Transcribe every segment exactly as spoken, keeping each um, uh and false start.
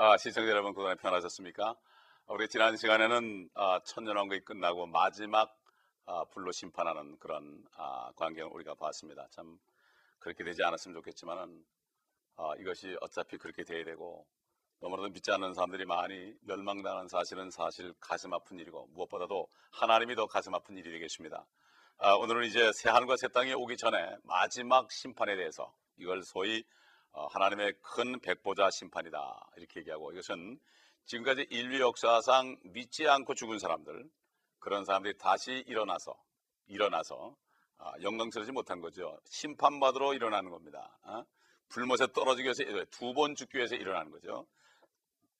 아, 시청자 여러분 그동안 편하셨습니까? 우리 지난 시간에는 아, 천년왕국이 끝나고 마지막 아, 불로 심판하는 그런 아, 광경을 우리가 봤습니다. 참 그렇게 되지 않았으면 좋겠지만 아, 이것이 어차피 그렇게 돼야 되고 너무나도 믿지 않는 사람들이 많이 멸망당하는 사실은 사실 가슴 아픈 일이고 무엇보다도 하나님이 더 가슴 아픈 일이 되겠습니다. 아, 오늘은 이제 새하늘과 새 땅이 오기 전에 마지막 심판에 대해서 이걸 소위 하나님의 큰 백보좌 심판이다 이렇게 얘기하고 이것은 지금까지 인류 역사상 믿지 않고 죽은 사람들 그런 사람들이 다시 일어나서 일어나서 영광스러지 못한 거죠. 심판받으러 일어나는 겁니다. 불못에 떨어지기 위해서 두 번 죽기 위해서 일어나는 거죠.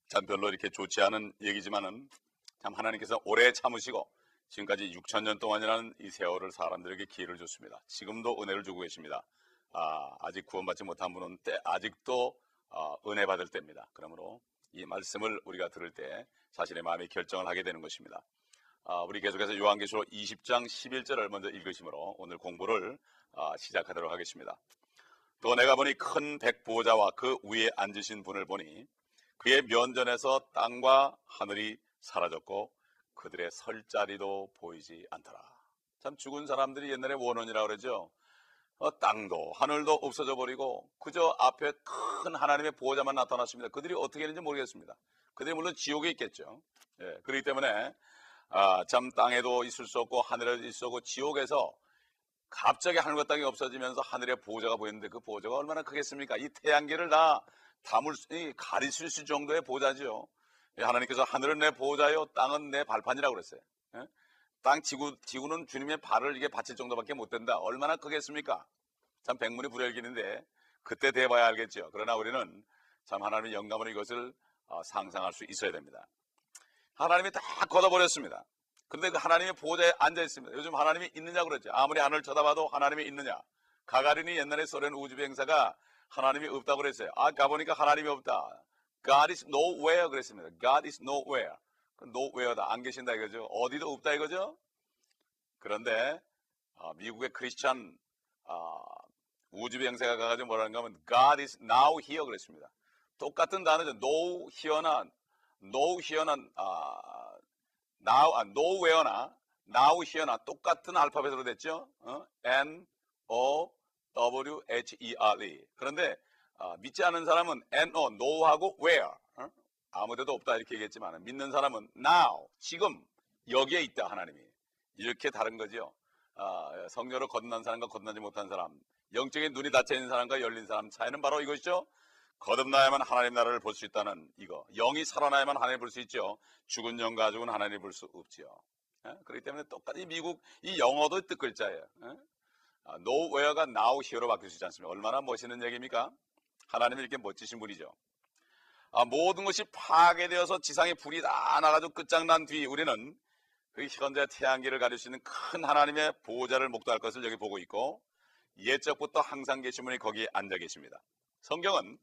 참 별로 이렇게 좋지 않은 얘기지만은 참 하나님께서 오래 참으시고 지금까지 육천 년 동안이라는 이 세월을 사람들에게 기회를 줬습니다. 지금도 은혜를 주고 계십니다. 아, 아직 구원받지 못한 분은 때, 아직도 어, 은혜 받을 때입니다. 그러므로 이 말씀을 우리가 들을 때 자신의 마음의 결정을 하게 되는 것입니다. 아, 우리 계속해서 요한계시록 이십 장 십일 절을 먼저 읽으심으로 오늘 공부를 아, 시작하도록 하겠습니다. 또 내가 보니 큰 백보좌와 그 위에 앉으신 분을 보니 그의 면전에서 땅과 하늘이 사라졌고 그들의 설 자리도 보이지 않더라. 참 죽은 사람들이 옛날에 원혼이라고 그러죠. 어, 땅도 하늘도 없어져 버리고 그저 앞에 큰 하나님의 보호자만 나타났습니다. 그들이 어떻게 했는지 모르겠습니다. 그들이 물론 지옥에 있겠죠. 예, 그렇기 때문에 아, 참 땅에도 있을 수 없고 하늘에도 있을 수 없고 지옥에서 갑자기 하늘과 땅이 없어지면서 하늘의 보호자가 보이는데 그 보호자가 얼마나 크겠습니까? 이 태양계를 다 담을 수, 가릴 수 있을 정도의 보호자죠. 예, 하나님께서 하늘은 내 보호자요 땅은 내 발판이라고 그랬어요. 예? 땅 지구, 지구는 주님의 발을 이게 받칠 정도밖에 못 된다. 얼마나 크겠습니까? 참 백문이 불여일견인데 그때 돼봐야 알겠죠. 그러나 우리는 참 하나님의 영감으로 이것을 어, 상상할 수 있어야 됩니다. 하나님이 다 걷어버렸습니다. 그런데 그 하나님의 보호자에 앉아있습니다. 요즘 하나님이 있느냐고 그러죠. 아무리 하늘을 쳐다봐도 하나님이 있느냐. 가가린이 옛날에 소련 우주비행사가 하나님이 없다고 그랬어요. 아, 가보니까 하나님이 없다. God is nowhere 그랬습니다. God is nowhere. 노웨어다, 안 계신다 이거죠. 어디도 없다 이거죠. 그런데 어, 미국의 크리스찬 어, 우주비행사가 가서 뭐라는가 하면 God is now here 그랬습니다. 똑같은 단어죠. No here나 No here나 아, now, 아, nowhere나 now here나 똑같은 알파벳으로 됐죠. 어? N-O-W-H-E-R-E. 그런데 어, 믿지 않은 사람은 N-O, No하고 Where 어? 아무데도 없다 이렇게 얘기했지만 믿는 사람은 now, 지금 여기에 있다 하나님이 이렇게 다른 거죠. 아, 성령으로 거듭난 사람과 거듭나지 못한 사람, 영적인 눈이 닫혀있는 사람과 열린 사람 차이는 바로 이것이죠. 거듭나야만 하나님 나라를 볼 수 있다는 이거, 영이 살아나야만 하나님 볼 수 있죠. 죽은 영 가지고는 하나님 볼 수 없지요. 예? 그렇기 때문에 똑같이 미국 이 영어도 뜻 글자예요. 예? 아, nowhere가 now here로 바뀔 수 있지 않습니까? 얼마나 멋있는 얘기입니까? 하나님이 이렇게 멋지신 분이죠. 아, 모든 것이 파괴되어서 지상에 불이 다 나가지고 끝장난 뒤 우리는 그 현재 태양계를 가릴 수 있는 큰 하나님의 보호자를 목도할 것을 여기 보고 있고 옛적부터 항상 계신 분이 거기에 앉아 계십니다. 성경은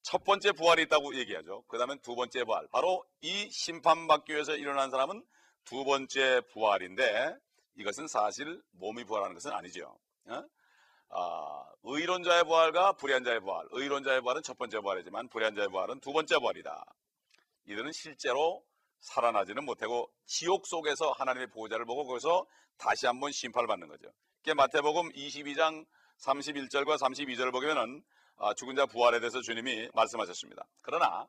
첫 번째 부활이 있다고 얘기하죠. 그 다음에 두 번째 부활. 바로 이 심판받기 위해서 일어난 사람은 두 번째 부활인데 이것은 사실 몸이 부활하는 것은 아니죠. 어? 아, 의론자의 부활과 불의한 자의 부활. 의론자의 부활은 첫 번째 부활이지만 불의한 자의 부활은 두 번째 부활이다. 이들은 실제로 살아나지는 못하고 지옥 속에서 하나님의 보호자를 보고 거기서 다시 한번 심판을 받는 거죠. 이게 마태복음 이십이 장 삼십일 절과 삼십이 절을 보면은 아, 죽은 자 부활에 대해서 주님이 말씀하셨습니다. 그러나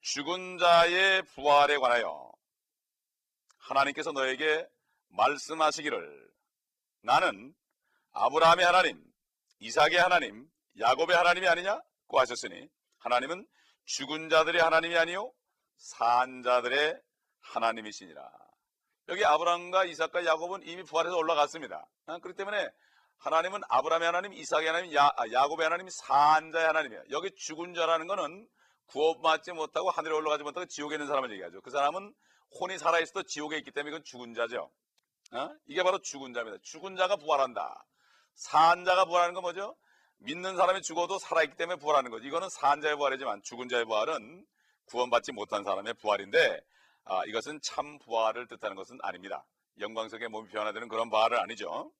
죽은 자의 부활에 관하여 하나님께서 너에게 말씀하시기를 나는 아브라함의 하나님, 이삭의 하나님, 야곱의 하나님이 아니냐고 하셨으니 하나님은 죽은 자들의 하나님이 아니요 산 자들의 하나님이시니라. 여기 아브라함과 이삭과 야곱은 이미 부활해서 올라갔습니다. 그렇기 때문에 하나님은 아브라함의 하나님, 이삭의 하나님, 야, 야곱의 하나님, 산 자의 하나님이에요. 여기 죽은 자라는 것은 구원받지 못하고 하늘에 올라가지 못하고 지옥에 있는 사람을 얘기하죠. 그 사람은 혼이 살아있어도 지옥에 있기 때문에 그건 죽은 자죠. 이게 바로 죽은 자입니다. 죽은 자가 부활한다. 산자가 부활하는 건 뭐죠? 믿는 사람이 죽어도 살아있기 때문에 부활하는 거죠. 이거는 산자의 부활이지만 죽은 자의 부활은 구원받지 못한 사람의 부활인데 아, 이것은 참 부활을 뜻하는 것은 아닙니다. 영광스럽게 몸이 변화되는 그런 부활은 아니죠.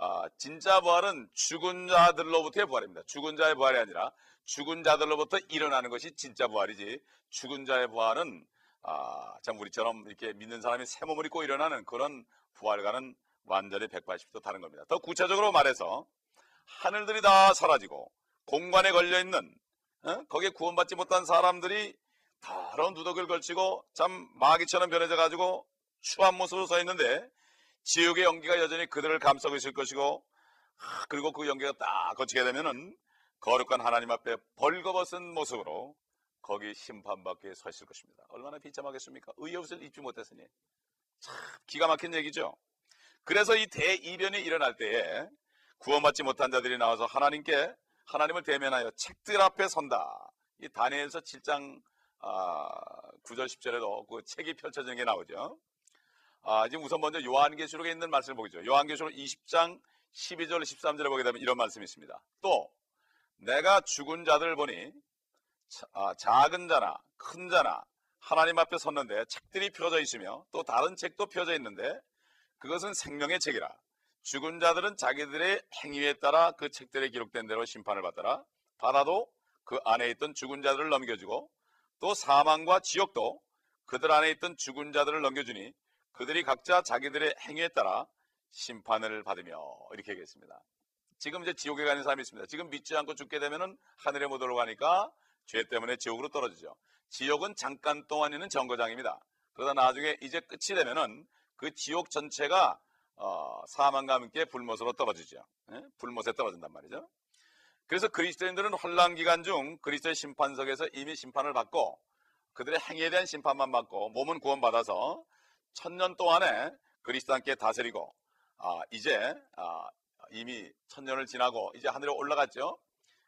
아, 진짜 부활은 죽은 자들로부터의 부활입니다. 죽은 자의 부활이 아니라 죽은 자들로부터 일어나는 것이 진짜 부활이지, 죽은 자의 부활은 아, 참 우리처럼 이렇게 믿는 사람이 새 몸을 입고 일어나는 그런 부활과는 완전히 백팔십 도 다른 겁니다. 더 구체적으로 말해서 하늘들이 다 사라지고 공간에 걸려있는 어? 거기에 구원받지 못한 사람들이 더러운 누더기를 걸치고 참 마귀처럼 변해져가지고 추한 모습으로 서 있는데 지옥의 연기가 여전히 그들을 감싸고 있을 것이고, 그리고 그 연기가 딱 거치게 되면은 거룩한 하나님 앞에 벌거벗은 모습으로 거기 심판받게 서 있을 것입니다. 얼마나 비참하겠습니까? 의의 옷을 입지 못했으니. 참 기가 막힌 얘기죠. 그래서 이 대이변이 일어날 때에 구원받지 못한 자들이 나와서 하나님께, 하나님을 대면하여 책들 앞에 선다. 이 다니엘서 칠 장 아, 구 절 십 절에도 그 책이 펼쳐지는 게 나오죠. 아, 지금 우선 먼저 요한계시록에 있는 말씀을 보겠죠. 요한계시록 이십 장 십이 절 십삼 절에 보게 되면 이런 말씀이 있습니다. 또 내가 죽은 자들을 보니 자, 아, 작은 자나 큰 자나 하나님 앞에 섰는데 책들이 펴져 있으며 또 다른 책도 펴져 있는데 그것은 생명의 책이라. 죽은 자들은 자기들의 행위에 따라 그 책들에 기록된 대로 심판을 받더라. 바다도 그 안에 있던 죽은 자들을 넘겨주고 또 사망과 지옥도 그들 안에 있던 죽은 자들을 넘겨주니 그들이 각자 자기들의 행위에 따라 심판을 받으며, 이렇게 얘기했습니다. 지금 이제 지옥에 가는 사람이 있습니다. 지금 믿지 않고 죽게 되면은 하늘에 못 올라가니까 죄 때문에 지옥으로 떨어지죠. 지옥은 잠깐 동안 있는 정거장입니다. 그러다 나중에 이제 끝이 되면은 그 지옥 전체가 어, 사망과 함께 불못으로 떨어지죠. 예? 불못에 떨어진단 말이죠. 그래서 그리스도인들은 혼란 기간 중 그리스도의 심판석에서 이미 심판을 받고 그들의 행위에 대한 심판만 받고 몸은 구원받아서 천년 동안에 그리스도와 함께 다스리고, 아, 이제 아, 이미 천년을 지나고 이제 하늘에 올라갔죠.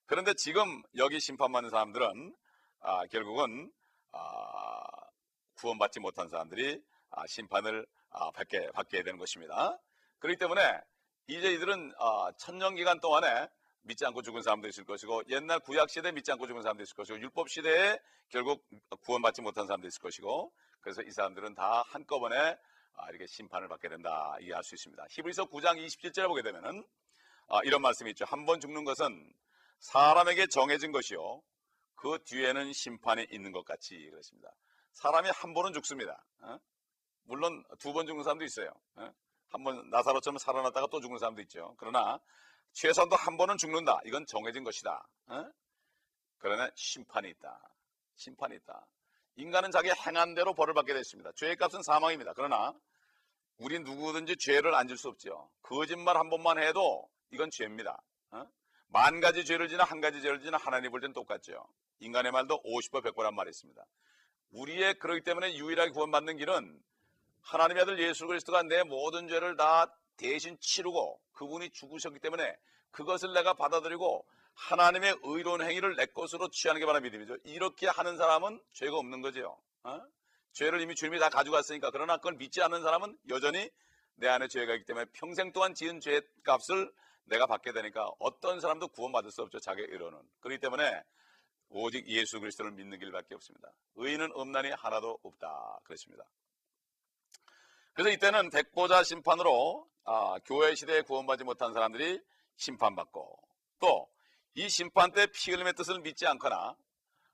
그런데 지금 여기 심판받는 사람들은 아, 결국은 아, 구원받지 못한 사람들이 아, 심판을 아, 받게, 받게 되는 것입니다. 그렇기 때문에 이제 이들은 아, 천년 기간 동안에 믿지 않고 죽은 사람도 있을 것이고, 옛날 구약시대에 믿지 않고 죽은 사람도 있을 것이고, 율법시대에 결국 구원받지 못한 사람도 있을 것이고, 그래서 이 사람들은 다 한꺼번에 아, 이렇게 심판을 받게 된다, 이해할 수 있습니다. 히브리서 구 장 이십칠 절에 보게 되면은 아, 이런 말씀이 있죠. 한 번 죽는 것은 사람에게 정해진 것이요 그 뒤에는 심판이 있는 것 같이, 그렇습니다. 사람이 한 번은 죽습니다. 어? 물론 두 번 죽는 사람도 있어요. 어? 한 번 나사로처럼 살아났다가 또 죽는 사람도 있죠. 그러나 최소한도 한 번은 죽는다. 이건 정해진 것이다. 어? 그러나 심판이 있다. 심판이 있다. 인간은 자기 행한 대로 벌을 받게 됐습니다. 죄의 값은 사망입니다. 그러나 우리 누구든지 죄를 안질 수 없죠. 거짓말 한 번만 해도 이건 죄입니다. 어? 만 가지 죄를 지나 한 가지 죄를 지나 하나님 볼 때는 똑같죠. 인간의 말도 오십 번 백 번란 말이 있습니다. 우리의 그러기 때문에 유일하게 구원받는 길은 하나님의 아들 예수 그리스도가 내 모든 죄를 다 대신 치르고 그분이 죽으셨기 때문에 그것을 내가 받아들이고 하나님의 의로운 행위를 내 것으로 취하는 게 바로 믿음이죠. 이렇게 하는 사람은 죄가 없는 거죠. 어? 죄를 이미 주님이 다 가져갔으니까. 그러나 그걸 믿지 않는 사람은 여전히 내 안에 죄가 있기 때문에 평생 동안 지은 죄의 값을 내가 받게 되니까 어떤 사람도 구원받을 수 없죠. 자기의 의로는. 그렇기 때문에 오직 예수 그리스도를 믿는 길밖에 없습니다. 의인은 없나니 하나도 없다. 그렇습니다. 그래서 이때는 백보자 심판으로 아, 교회 시대에 구원받지 못한 사람들이 심판받고, 또 이 심판 때 피 흘림의 뜻을 믿지 않거나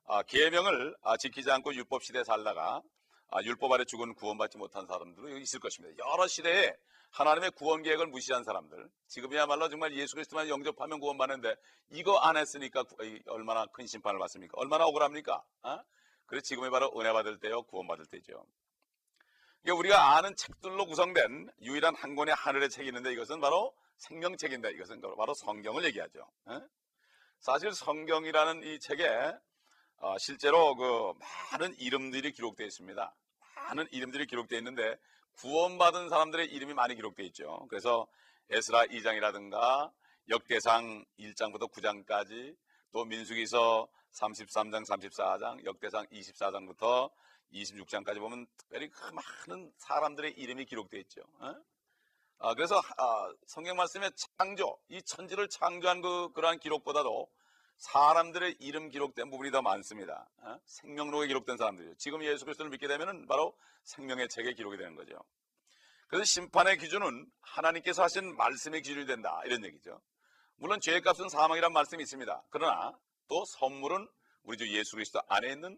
아, 계명을 아, 지키지 않고 율법 시대에 살다가 아, 율법 아래 죽은 구원받지 못한 사람들도 있을 것입니다. 여러 시대에 하나님의 구원 계획을 무시한 사람들, 지금이야말로 정말 예수 그리스도만 영접하면 구원받는데 이거 안 했으니까 얼마나 큰 심판을 받습니까? 얼마나 억울합니까? 어? 그래서 지금이 바로 은혜 받을 때요, 구원받을 때죠. 우리가 아는 책들로 구성된 유일한 한 권의 하늘의 책이 있는데 이것은 바로 생명책인데 이것은 바로 성경을 얘기하죠. 사실 성경이라는 이 책에 실제로 그 많은 이름들이 기록되어 있습니다. 많은 이름들이 기록되어 있는데 구원받은 사람들의 이름이 많이 기록되어 있죠. 그래서 에스라 이 장이라든가 역대상 일 장부터 구 장까지, 또 민수기서 삼십삼 장 삼십사 장, 역대상 이십사 장부터 이십육 장까지 보면 특별히 그 많은 사람들의 이름이 기록되어 있죠. 어? 아, 그래서 아, 성경 말씀의 창조, 이 천지를 창조한 그, 그러한 기록보다도 사람들의 이름 기록된 부분이 더 많습니다. 어? 생명록에 기록된 사람들이죠. 지금 예수 그리스도를 믿게 되면 바로 생명의 책에 기록이 되는 거죠. 그래서 심판의 기준은 하나님께서 하신 말씀의 기준이 된다, 이런 얘기죠. 물론 죄의 값은 사망이란 말씀이 있습니다. 그러나 또 선물은 우리 주 예수 그리스도 안에 있는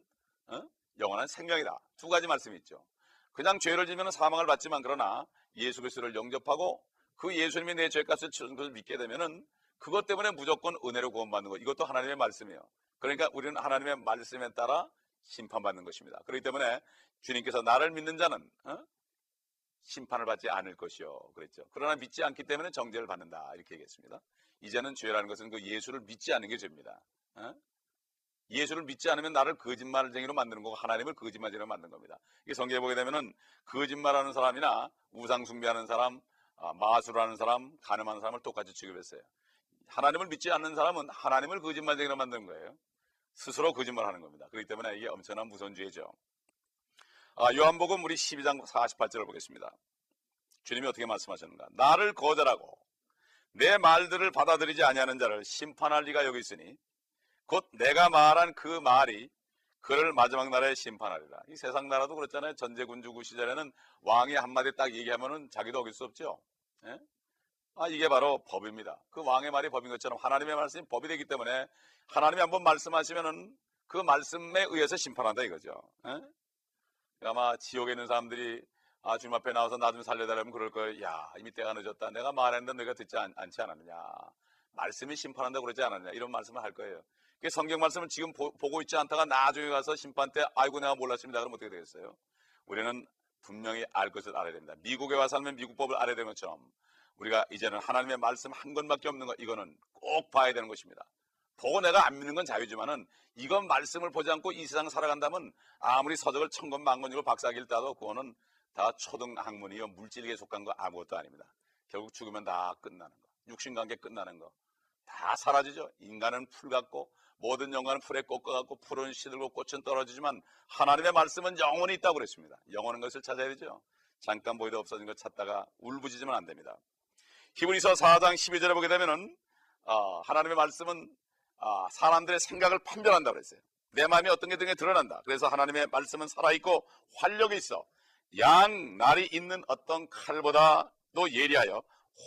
어? 영원한 생명이다. 두 가지 말씀이 있죠. 그냥 죄를 지면 사망을 받지만, 그러나 예수 그리스도를 영접하고 그 예수님이 내 죄의 값을 치른 것을 믿게 되면은 그것 때문에 무조건 은혜로 구원받는 것, 이것도 하나님의 말씀이에요. 그러니까 우리는 하나님의 말씀에 따라 심판받는 것입니다. 그렇기 때문에 주님께서 나를 믿는 자는 어? 심판을 받지 않을 것이요, 그랬죠. 그러나 믿지 않기 때문에 정죄를 받는다, 이렇게 얘기했습니다. 이제는 죄라는 것은 그 예수를 믿지 않는 게 죄입니다. 어? 예수를 믿지 않으면 나를 거짓말쟁이로 만드는 거고 하나님을 거짓말쟁이로 만든 겁니다. 이게 성경에 보게 되면은 거짓말하는 사람이나 우상 숭배하는 사람, 마술하는 사람, 간음하는 사람을 똑같이 취급했어요. 하나님을 믿지 않는 사람은 하나님을 거짓말쟁이로 만드는 거예요. 스스로 거짓말하는 겁니다. 그렇기 때문에 이게 엄청난 무서운 죄죠. 아, 요한복음 우리 십이 장 사십팔 절을 보겠습니다. 주님이 어떻게 말씀하셨는가? 나를 거절하고 내 말들을 받아들이지 아니하는 자를 심판할 리가 여기 있으니 곧 내가 말한 그 말이 그를 마지막 날에 심판하리라. 이 세상 나라도 그렇잖아요. 전제군주구 시절에는 왕이 한마디 딱 얘기하면은 자기도 어길 수 없죠. 예? 아, 이게 바로 법입니다. 그 왕의 말이 법인 것처럼 하나님의 말씀이 법이 되기 때문에 하나님이 한번 말씀하시면은 그 말씀에 의해서 심판한다, 이거죠. 예? 아마 지옥에 있는 사람들이 아, 주님 앞에 나와서 나 좀 살려달라면 그럴 거예요. 야, 이미 때가 늦었다. 내가 말했는데 너희가 듣지 않, 않지 않았느냐. 말씀이 심판한다고 그러지 않았냐. 이런 말씀을 할 거예요. 그 성경 말씀을 지금 보, 보고 있지 않다가 나중에 가서 심판 때 아이고 내가 몰랐습니다. 그럼 어떻게 되겠어요? 우리는 분명히 알 것을 알아야 됩니다. 미국에 와서 살면 미국 법을 알아야 되는 것처럼 우리가 이제는 하나님의 말씀 한 권밖에 없는 거, 이거는 꼭 봐야 되는 것입니다. 보고 내가 안 믿는 건 자유지만은 이건 말씀을 보지 않고 이 세상 살아간다면 아무리 서적을 천권 만권이고 박사길 따도 그거는 다 초등 학문이요, 물질에 속한 거 아무것도 아닙니다. 결국 죽으면 다 끝나는 거, 육신관계 끝나는 거 다 사라지죠. 인간은 풀 같고 모든 영광은 풀에 꽃과 같고 풀은 시들고 꽃은 떨어지지만 하나님의 말씀은 영원히 있다고 그랬습니다. 영원한 것을 찾아야 되죠. 잠깐 보이다 없어진 것 찾다가 울부짖으면 안 됩니다. 히브리서 사 장 십이 절에 보게 되면은 어, 하나님의 말씀은 어, 사람들의 생각을 판별한다고 그랬어요. 내 마음이 어떤 게 등에 드러난다. 그래서 하나님의 말씀은 살아있고 활력이 있어 양 날이 있는 어떤 칼보다도 예리하여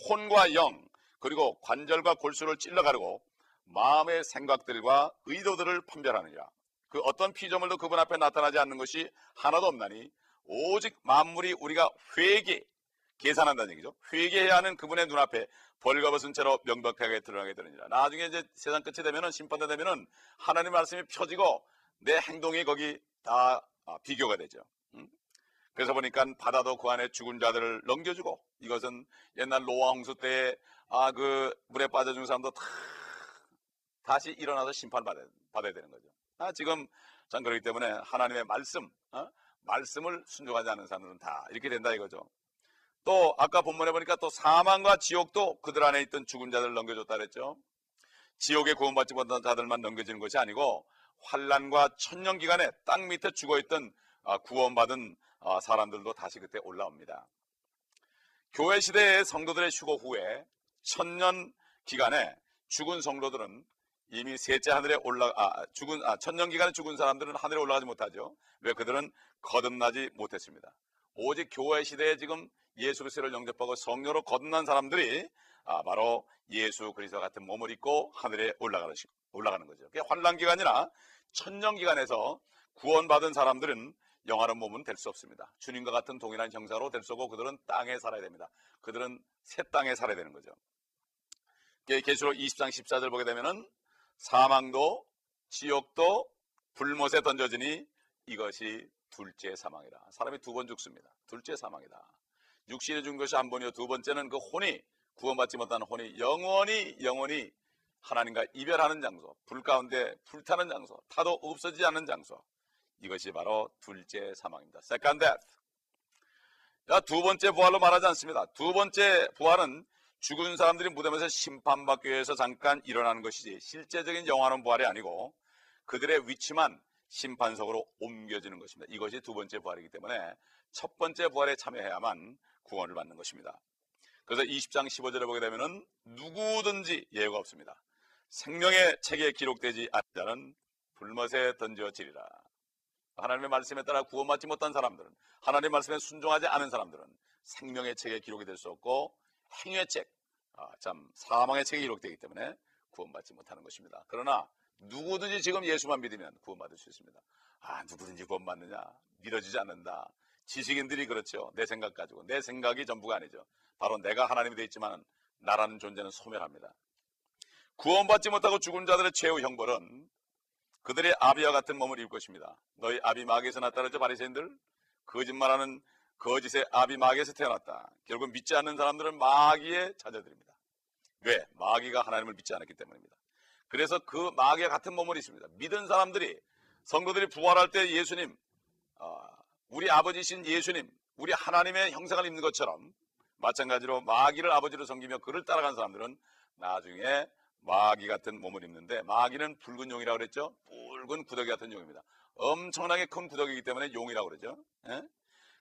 혼과 영 그리고 관절과 골수를 찔러 가르고 마음의 생각들과 의도들을 판별하느니라. 그 어떤 피조물도 그분 앞에 나타나지 않는 것이 하나도 없나니 오직 만물이 우리가 회계 계산한다는 얘기죠. 회계해야 하는 그분의 눈앞에 벌거벗은 채로 명백하게 드러나게 되느니라. 나중에 이제 세상 끝이 되면은 심판대 되면은 하나님 말씀이 펴지고 내 행동이 거기 다 비교가 되죠. 음? 그래서 보니까 바다도 그 안에 죽은 자들을 넘겨주고 이것은 옛날 노아 홍수 때에 아 그 물에 빠져 죽은 사람도 다 다시 일어나서 심판받아야 받아야 되는 거죠. 아, 지금 전 그렇기 때문에 하나님의 말씀, 어? 말씀을 순종하지 않는 사람들은 다 이렇게 된다, 이거죠. 또 아까 본문에 보니까 또 사망과 지옥도 그들 안에 있던 죽은 자들을 넘겨줬다 그랬죠. 지옥에 구원받지 못한 자들만 넘겨지는 것이 아니고 환란과 천년 기간에 땅 밑에 죽어있던 아, 구원받은 아, 사람들도 다시 그때 올라옵니다. 교회 시대의 성도들의 휴거 후에 천년 기간에 죽은 성도들은 이미 셋째 하늘에 올라 아, 죽은 아, 천년 기간에 죽은 사람들은 하늘에 올라가지 못하죠. 왜? 그들은 거듭나지 못했습니다. 오직 교회 시대에 지금 예수 그리스도를 영접하고 성령으로 거듭난 사람들이 아, 바로 예수 그리스도와 같은 몸을 입고 하늘에 올라가는 올라가는 거죠. 그게 환난 기간이나 천년 기간에서 구원받은 사람들은 영원한 몸은 될 수 없습니다. 주님과 같은 동일한 형상으로 될 수 없고 그들은 땅에 살아야 됩니다. 그들은 새 땅에 살아야 되는 거죠. 계시록 이십 장 십사 절 보게 되면은 사망도 지옥도 불못에 던져지니 이것이 둘째 사망이라. 사람이 두 번 죽습니다. 둘째 사망이다. 육신이 죽은 것이 한 번이요, 두 번째는 그 혼이 구원받지 못한 혼이 영원히 영원히 하나님과 이별하는 장소, 불 가운데 불타는 장소, 타도 없어지지 않는 장소, 이것이 바로 둘째 사망입니다. Second death. 두 번째 부활로 말하지 않습니다. 두 번째 부활은 죽은 사람들이 무덤에서 심판받기 위해서 잠깐 일어나는 것이지 실제적인 영원한 부활이 아니고 그들의 위치만 심판석으로 옮겨지는 것입니다. 이것이 두 번째 부활이기 때문에 첫 번째 부활에 참여해야만 구원을 받는 것입니다. 그래서 이십 장 십오 절에 보게 되면은 누구든지 예외가 없습니다. 생명의 책에 기록되지 않은 자는 불못에 던져지리라. 하나님의 말씀에 따라 구원받지 못한 사람들은, 하나님의 말씀에 순종하지 않은 사람들은 생명의 책에 기록이 될 수 없고 행위의 책, 아, 참 사망의 책에 기록되기 때문에 구원받지 못하는 것입니다. 그러나 누구든지 지금 예수만 믿으면 구원받을 수 있습니다. 아, 누구든지 구원받느냐? 믿어지지 않는다. 지식인들이 그렇죠. 내 생각 가지고. 내 생각이 전부가 아니죠. 바로 내가 하나님이 되어 있지만 나라는 존재는 소멸합니다. 구원받지 못하고 죽은 자들의 최후 형벌은 그들의 아비와 같은 몸을 입을 것입니다. 너희 아비 마귀에서 났다라죠, 바리새인들. 거짓말하는 거짓의 아비 마귀에서 태어났다. 결국 믿지 않는 사람들은 마귀의 자녀들입니다. 왜? 마귀가 하나님을 믿지 않았기 때문입니다. 그래서 그 마귀와 같은 몸을 입습니다. 믿은 사람들이, 성도들이 부활할 때 예수님, 어, 우리 아버지신 예수님, 우리 하나님의 형상을 입는 것처럼 마찬가지로 마귀를 아버지로 섬기며 그를 따라간 사람들은 나중에 마귀 같은 몸을 입는데, 마귀는 붉은 용이라고 그랬죠? 붉은 구더기 같은 용입니다. 엄청나게 큰 구더기이기 때문에 용이라고 그러죠. 에?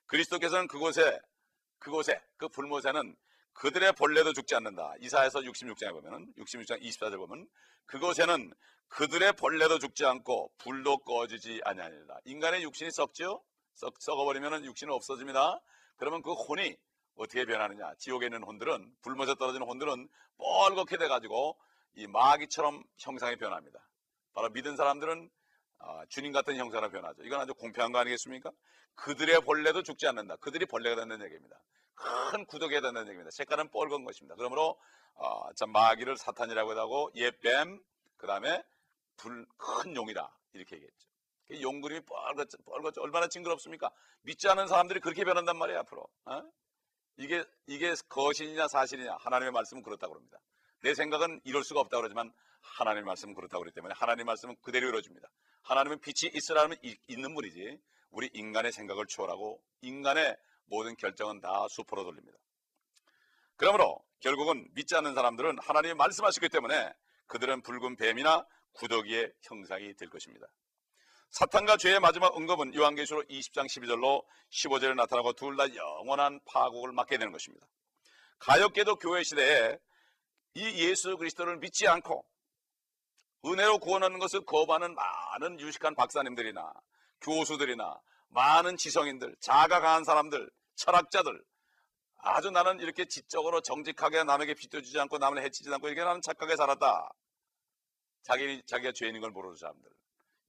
그리스도께서는 그곳에 그곳에 그 불못에는 그들의 벌레도 죽지 않는다. 이사야서 육십육 장에 보면은 육십육 장 이십사 절 보면 그곳에는 그들의 벌레도 죽지 않고 불도 꺼지지 아니하니라. 인간의 육신이 썩죠? 썩, 썩어버리면은 육신은 없어집니다. 그러면 그 혼이 어떻게 변하느냐? 지옥에 있는 혼들은, 불못에 떨어지는 혼들은 뻘겋게 돼가지고 이 마귀처럼 형상이 변합니다. 바로 믿은 사람들은 아, 주님 같은 형상으로 변하죠. 이건 아주 공평한 거 아니겠습니까? 그들의 벌레도 죽지 않는다. 그들이 벌레가 된다는 얘기입니다. 큰 구더기가 된다는 얘기입니다. 색깔은 뻘건 것입니다. 그러므로 아, 참 마귀를 사탄이라고 하고 옛뱀, 그 다음에 큰 용이라 이렇게 얘기했죠. 용 그림이 뻘겋죠, 뻘겋죠. 얼마나 징그럽습니까? 믿지 않은 사람들이 그렇게 변한단 말이에요. 앞으로 어? 이게 이게 거신이냐 사실이냐? 하나님의 말씀은 그렇다고 합니다. 내 생각은 이럴 수가 없다고 그러지만 하나님의 말씀은 그렇다고 그러기 때문에 하나님의 말씀은 그대로 이루어집니다. 하나님은 빛이 있으라면 있는 분이지 우리 인간의 생각을 초월하고 인간의 모든 결정은 다 수포로 돌립니다. 그러므로 결국은 믿지 않는 사람들은 하나님이 말씀하시기 때문에 그들은 붉은 뱀이나 구더기의 형상이 될 것입니다. 사탄과 죄의 마지막 언급은 요한계시록 이십 장 십이 절로 십오 절에 나타나고 둘 다 영원한 파국을 맞게 되는 것입니다. 가엾게도 교회 시대에 이 예수 그리스도를 믿지 않고 은혜로 구원하는 것을 거부하는 많은 유식한 박사님들이나 교수들이나 많은 지성인들, 자가 강한 사람들, 철학자들, 아주 나는 이렇게 지적으로 정직하게 남에게 비춰주지 않고 남을 해치지 않고 이렇게 나는 착하게 살았다. 자기, 자기가 죄인인 걸 모르는 사람들,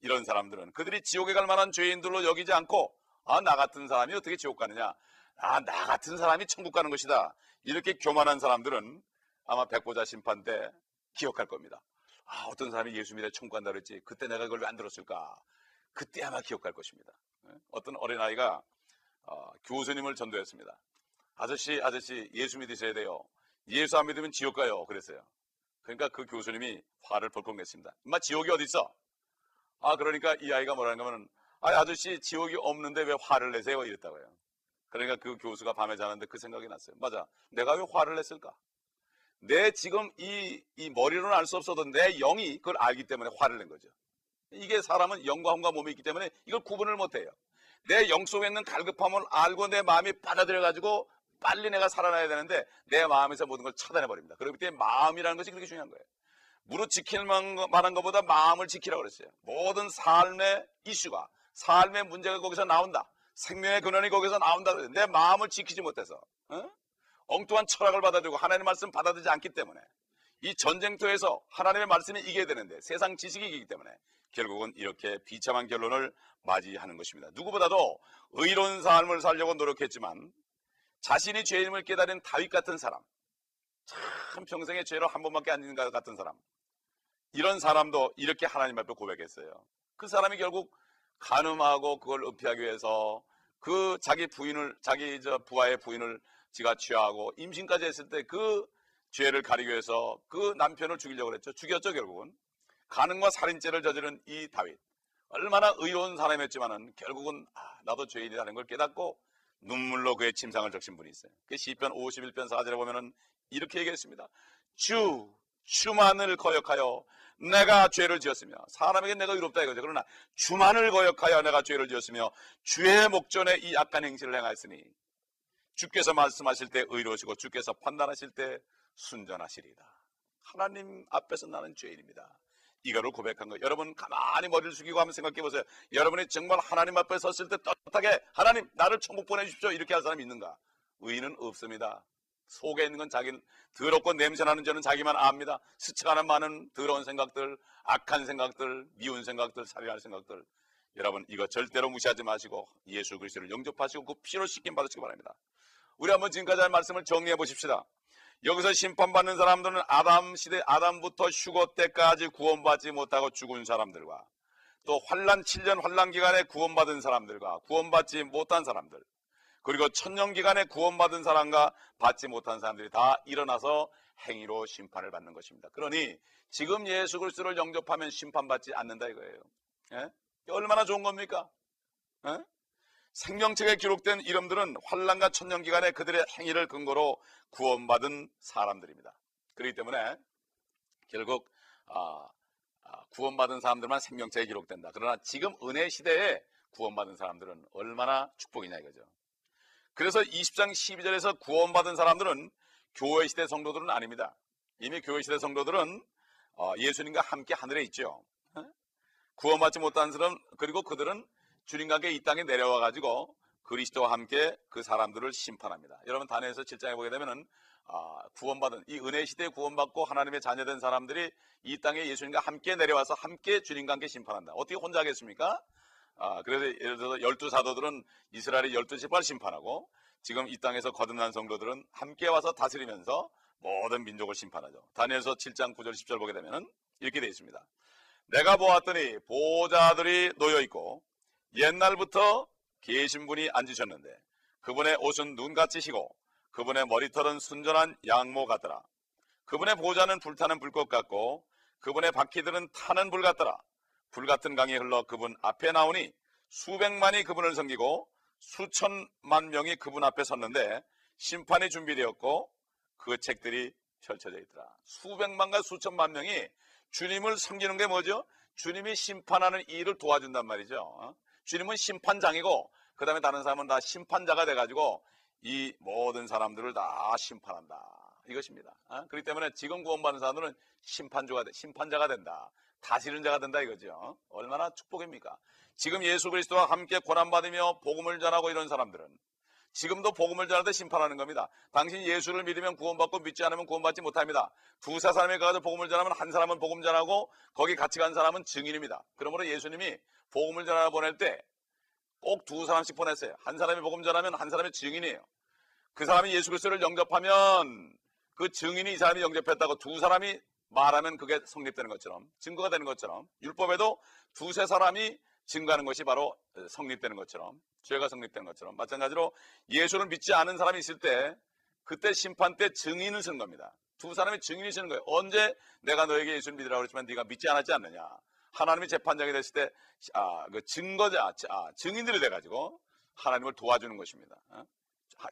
이런 사람들은 그들이 지옥에 갈 만한 죄인들로 여기지 않고 아, 나 같은 사람이 어떻게 지옥 가느냐, 아, 나 같은 사람이 천국 가는 것이다. 이렇게 교만한 사람들은 아마 백보자 심판 때 기억할 겁니다. 아, 어떤 사람이 예수 믿어 천국 간다 그랬지. 그때 내가 그걸 왜 안 들었을까? 그때 아마 기억할 것입니다. 어떤 어린아이가 어, 교수님을 전도했습니다. 아저씨, 아저씨, 예수 믿으셔야 돼요. 예수 안 믿으면 지옥 가요. 그랬어요. 그러니까 그 교수님이 화를 벌컥 냈습니다. 인마 지옥이 어디 있어? 아, 그러니까 이 아이가 뭐라는가 하면 아, 아저씨, 지옥이 없는데 왜 화를 내세요? 이랬다고요. 그러니까 그 교수가 밤에 자는데 그 생각이 났어요. 맞아. 내가 왜 화를 냈을까? 내 지금 이, 이 머리로는 알 수 없어도 내 영이 그걸 알기 때문에 화를 낸 거죠. 이게 사람은 영과 혼과 몸이 있기 때문에 이걸 구분을 못해요. 내 영 속에 있는 갈급함을 알고 내 마음이 받아들여가지고 빨리 내가 살아나야 되는데 내 마음에서 모든 걸 차단해버립니다. 그렇기 때문에 마음이라는 것이 그렇게 중요한 거예요. 무릎 지킬 만한 것보다 마음을 지키라고 그랬어요. 모든 삶의 이슈가, 삶의 문제가 거기서 나온다. 생명의 근원이 거기서 나온다. 그랬어요. 내 마음을 지키지 못해서. 응? 엉뚱한 철학을 받아들이고 하나님의 말씀 받아들이지 않기 때문에 이 전쟁터에서 하나님의 말씀이 이겨야 되는데 세상 지식이 이기기 때문에 결국은 이렇게 비참한 결론을 맞이하는 것입니다. 누구보다도 의로운 삶을 살려고 노력했지만 자신이 죄인임을 깨달은 다윗 같은 사람, 참 평생의 죄로 한 번밖에 안 지는 것 같은 사람, 이런 사람도 이렇게 하나님 앞에 고백했어요. 그 사람이 결국 간음하고 그걸 은폐하기 위해서 그 자기 부인을, 자기 저 부하의 부인을 지가 취하고 임신까지 했을 때 그 죄를 가리기 위해서 그 남편을 죽이려고 그랬죠. 죽였죠. 결국은 간음과 살인죄를 저지른 이 다윗, 얼마나 의로운 사람이었지만은 결국은 아, 나도 죄인이라는 걸 깨닫고 눈물로 그의 침상을 적신 분이 있어요. 그 시편 오십일 편 사 절에 보면은 이렇게 얘기했습니다. 주, 주만을 거역하여 내가 죄를 지었으며, 사람에게 내가 의롭다 이거죠. 그러나 주만을 거역하여 내가 죄를 지었으며 주의 목전에 이 악한 행실을 행하였으니 주께서 말씀하실 때 의로우시고 주께서 판단하실 때 순전하시리다. 하나님 앞에서 나는 죄인입니다. 이거를 고백한 거예요. 여러분 가만히 머리를 숙이고 한번 생각해 보세요. 여러분이 정말 하나님 앞에 섰을 때 떳떳하게 하나님 나를 천국 보내주십시오 이렇게 할 사람이 있는가? 의인은 없습니다. 속에 있는 건 자기, 더럽고 냄새나는 죄는 자기만 압니다. 스쳐가는 많은 더러운 생각들, 악한 생각들, 미운 생각들, 살해할 생각들, 여러분 이거 절대로 무시하지 마시고 예수 그리스도를 영접하시고 그 피로 씻김 받으시기 바랍니다. 우리 한번 지금까지 말씀을 정리해 보십시다. 여기서 심판받는 사람들은 아담 시대, 아담부터 휴고 때까지 구원받지 못하고 죽은 사람들과 또 환란 칠 년 환란 기간에 구원받은 사람들과 구원받지 못한 사람들, 그리고 천년 기간에 구원받은 사람과 받지 못한 사람들이 다 일어나서 행위로 심판을 받는 것입니다. 그러니 지금 예수 그리스도를 영접하면 심판받지 않는다 이거예요. 예? 얼마나 좋은 겁니까? 예? 생명책에 기록된 이름들은 환란과 천년 기간에 그들의 행위를 근거로 구원받은 사람들입니다. 그렇기 때문에 결국 아, 아, 구원받은 사람들만 생명책에 기록된다. 그러나 지금 은혜 시대에 구원받은 사람들은 얼마나 축복이냐 이거죠. 그래서 이십 장 십이 절에서 구원받은 사람들은 교회 시대 성도들은 아닙니다. 이미 교회 시대 성도들은 예수님과 함께 하늘에 있죠. 구원받지 못한 사람, 그리고 그들은 주님과 함께 이 땅에 내려와 가지고 그리스도와 함께 그 사람들을 심판합니다. 여러분 다니엘서 칠 장에 보게 되면은 구원받은, 이 은혜 시대에 구원받고 하나님의 자녀된 사람들이 이 땅에 예수님과 함께 내려와서 함께 주님과 함께 심판한다. 어떻게 혼자 하겠습니까? 아, 그래서 예를 들어서 열두 사도들은 이스라엘의 열두 지파를 심판하고, 지금 이 땅에서 거듭난 성도들은 함께 와서 다스리면서 모든 민족을 심판하죠. 다니엘서 칠 장 구 절 십 절 보게 되면 이렇게 되어 있습니다. 내가 보았더니 보호자들이 놓여있고 옛날부터 계신 분이 앉으셨는데 그분의 옷은 눈같이 시고 그분의 머리털은 순전한 양모 같더라. 그분의 보호자는 불타는 불꽃 같고 그분의 바퀴들은 타는 불 같더라. 불같은 강이 흘러 그분 앞에 나오니 수백만이 그분을 섬기고 수천만 명이 그분 앞에 섰는데 심판이 준비되었고 그 책들이 펼쳐져 있더라. 수백만과 수천만 명이 주님을 섬기는 게 뭐죠? 주님이 심판하는 일을 도와준단 말이죠. 주님은 심판장이고 그 다음에 다른 사람은 다 심판자가 돼가지고 이 모든 사람들을 다 심판한다 이것입니다. 그렇기 때문에 지금 구원받는 사람들은 심판주가, 심판자가 된다, 다스리는 자가 된다 이거죠. 얼마나 축복입니까? 지금 예수 그리스도와 함께 고난받으며 복음을 전하고 이런 사람들은 지금도 복음을 전하되 심판하는 겁니다. 당신 예수를 믿으면 구원받고 믿지 않으면 구원받지 못합니다. 두세 사람이 가서 복음을 전하면 한 사람은 복음 전하고 거기 같이 간 사람은 증인입니다. 그러므로 예수님이 복음을 전하러 보낼 때 꼭 두 사람씩 보냈어요. 한 사람이 복음 전하면 한 사람이 증인이에요. 그 사람이 예수 그리스도를 영접하면 그 증인이 이 사람이 영접했다고 두 사람이 말하면 그게 성립되는 것처럼, 증거가 되는 것처럼, 율법에도 두세 사람이 증거하는 것이 바로 성립되는 것처럼, 죄가 성립되는 것처럼, 마찬가지로 예수를 믿지 않은 사람이 있을 때 그때 심판 때 증인을 쓴 겁니다. 두 사람이 증인이 쓰는 거예요. 언제 내가 너에게 예수를 믿으라고 했지만 네가 믿지 않았지 않느냐. 하나님이 재판장이 됐을 때 아, 그 증거자, 아, 증인들이 돼가지고 하나님을 도와주는 것입니다.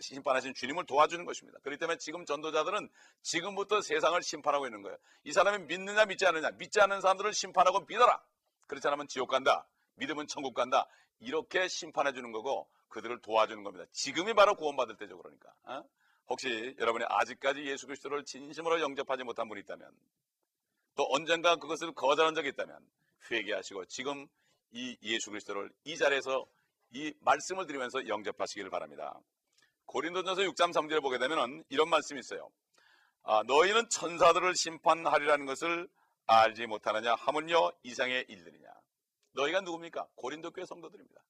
심판하신 주님을 도와주는 것입니다. 그렇기 때문에 지금 전도자들은 지금부터 세상을 심판하고 있는 거예요. 이 사람이 믿느냐 믿지 않느냐, 믿지 않는 사람들을 심판하고 믿어라, 그렇지 않으면 지옥 간다, 믿으면 천국 간다, 이렇게 심판해 주는 거고 그들을 도와주는 겁니다. 지금이 바로 구원받을 때죠. 그러니까 어? 혹시 여러분이 아직까지 예수 그리스도를 진심으로 영접하지 못한 분이 있다면, 또 언젠가 그것을 거절한 적이 있다면 회개하시고 지금 이 예수 그리스도를 이 자리에서 이 말씀을 드리면서 영접하시기를 바랍니다. 고린도전서 육 장 삼 절에 보게 되면 이런 말씀이 있어요. 아, 너희는 천사들을 심판하리라는 것을 알지 못하느냐 하물며 이상의 일들이냐. 너희가 누굽니까? 고린도교회 성도들입니다.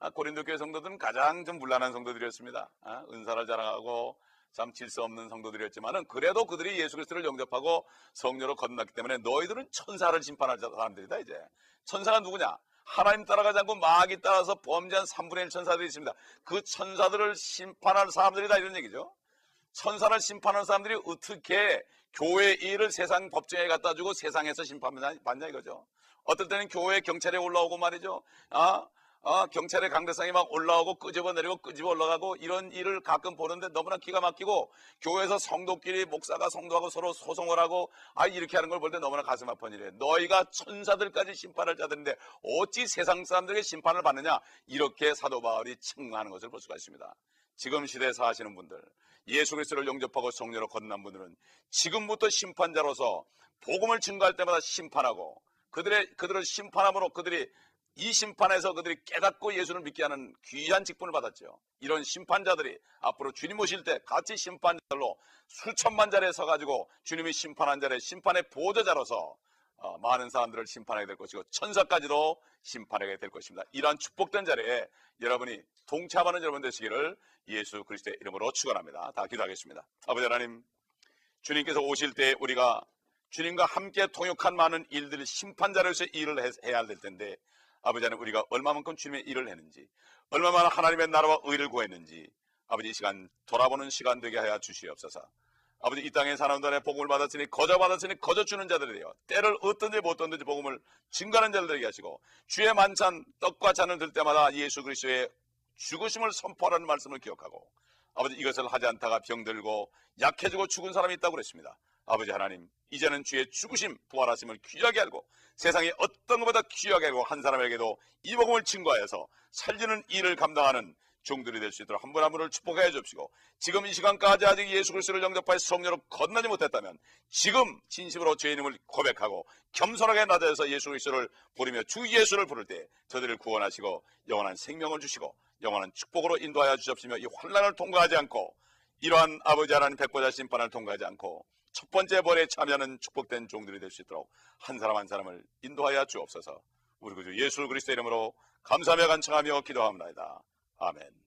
아, 고린도교회 성도들은 가장 좀 문란한 성도들이었습니다. 아, 은사를 자랑하고 참 질서 없는 성도들이었지만 그래도 그들이 예수 그리스도를 영접하고 성령으로 거듭났기 때문에 너희들은 천사를 심판할 사람들이다. 이제 천사가 누구냐? 하나님 따라가지 않고 마귀 따라서 범죄한 삼분의 일 천사들이 있습니다. 그 천사들을 심판할 사람들이다 이런 얘기죠. 천사를 심판하는 사람들이 어떻게 교회의 일을 세상 법정에 갖다 주고 세상에서 심판받냐 이거죠. 어떨 때는 교회 경찰에 올라오고 말이죠. 아, 아 경찰의 강대상이 막 올라오고 끄집어내리고 끄집어 올라가고 이런 일을 가끔 보는데 너무나 기가 막히고, 교회에서 성도끼리 목사가 성도하고 서로 소송을 하고 아 이렇게 하는 걸 볼 때 너무나 가슴 아픈 일이에요. 너희가 천사들까지 심판을 자들인데 어찌 세상 사람들에게 심판을 받느냐, 이렇게 사도 바울이 책망하는 것을 볼 수가 있습니다. 지금 시대에 사시는 분들, 예수 그리스도를 영접하고 성령으로 거듭난 분들은 지금부터 심판자로서 복음을 증거할 때마다 심판하고, 그들의, 그들을 심판함으로 그들이 이 심판에서 그들이 깨닫고 예수를 믿게 하는 귀한 직분을 받았죠. 이런 심판자들이 앞으로 주님 오실 때 같이 심판자들로 수천만 자리에 서가지고 주님이 심판한 자리에 심판의 보호자로서 어, 많은 사람들을 심판하게 될 것이고 천사까지도 심판하게 될 것입니다. 이러한 축복된 자리에 여러분이 동참하는 여러분 되시기를 예수 그리스도의 이름으로 축원합니다. 다 기도하겠습니다. 아버지 하나님, 주님께서 오실 때 우리가 주님과 함께 동역한 많은 일들을 심판자로서 일을 해, 해야 될 텐데, 아버지 하나님, 우리가 얼마만큼 주님의 일을 했는지, 얼마만큼 하나님의 나라와 의를 구했는지 아버지 이 시간 돌아보는 시간 되게 하여 주시옵소서. 아버지, 이 땅에 사는 동안에 복음을 받았으니 거저 받았으니 거저 주는 자들이 되어 때를 얻든지 못 얻든지 복음을 증거하는 자들에게 하시고 주의 만찬 떡과 잔을 들 때마다 예수 그리스도의 죽으심을 선포하라는 말씀을 기억하고, 아버지 이것을 하지 않다가 병들고 약해지고 죽은 사람이 있다고 그랬습니다. 아버지 하나님, 이제는 주의 죽으심 부활하심을 귀하게 알고 세상에 어떤 것보다 귀하게 알고 한 사람에게도 이 복음을 증거하여서 살리는 일을 감당하는 종들이 될 수 있도록 한 분 한 분을 축복해 주옵시고, 지금 이 시간까지 아직 예수 그리스도를 영접하여 성령으로 거듭나지 못했다면 지금 진심으로 죄인임을 고백하고 겸손하게 낮아져서 예수 그리스도를 부르며 주 예수를 부를 때 저들을 구원하시고 영원한 생명을 주시고 영원한 축복으로 인도하여 주옵시며, 이 환난을 통과하지 않고 이러한 아버지 하나님 백보자 심판을 통과하지 않고 첫 번째 벌에 참여하는 축복된 종들이 될 수 있도록 한 사람 한 사람을 인도하여 주옵소서. 우리 구주 예수 그리스도의 이름으로 감사하며 간청하며 기도합니다. 아멘.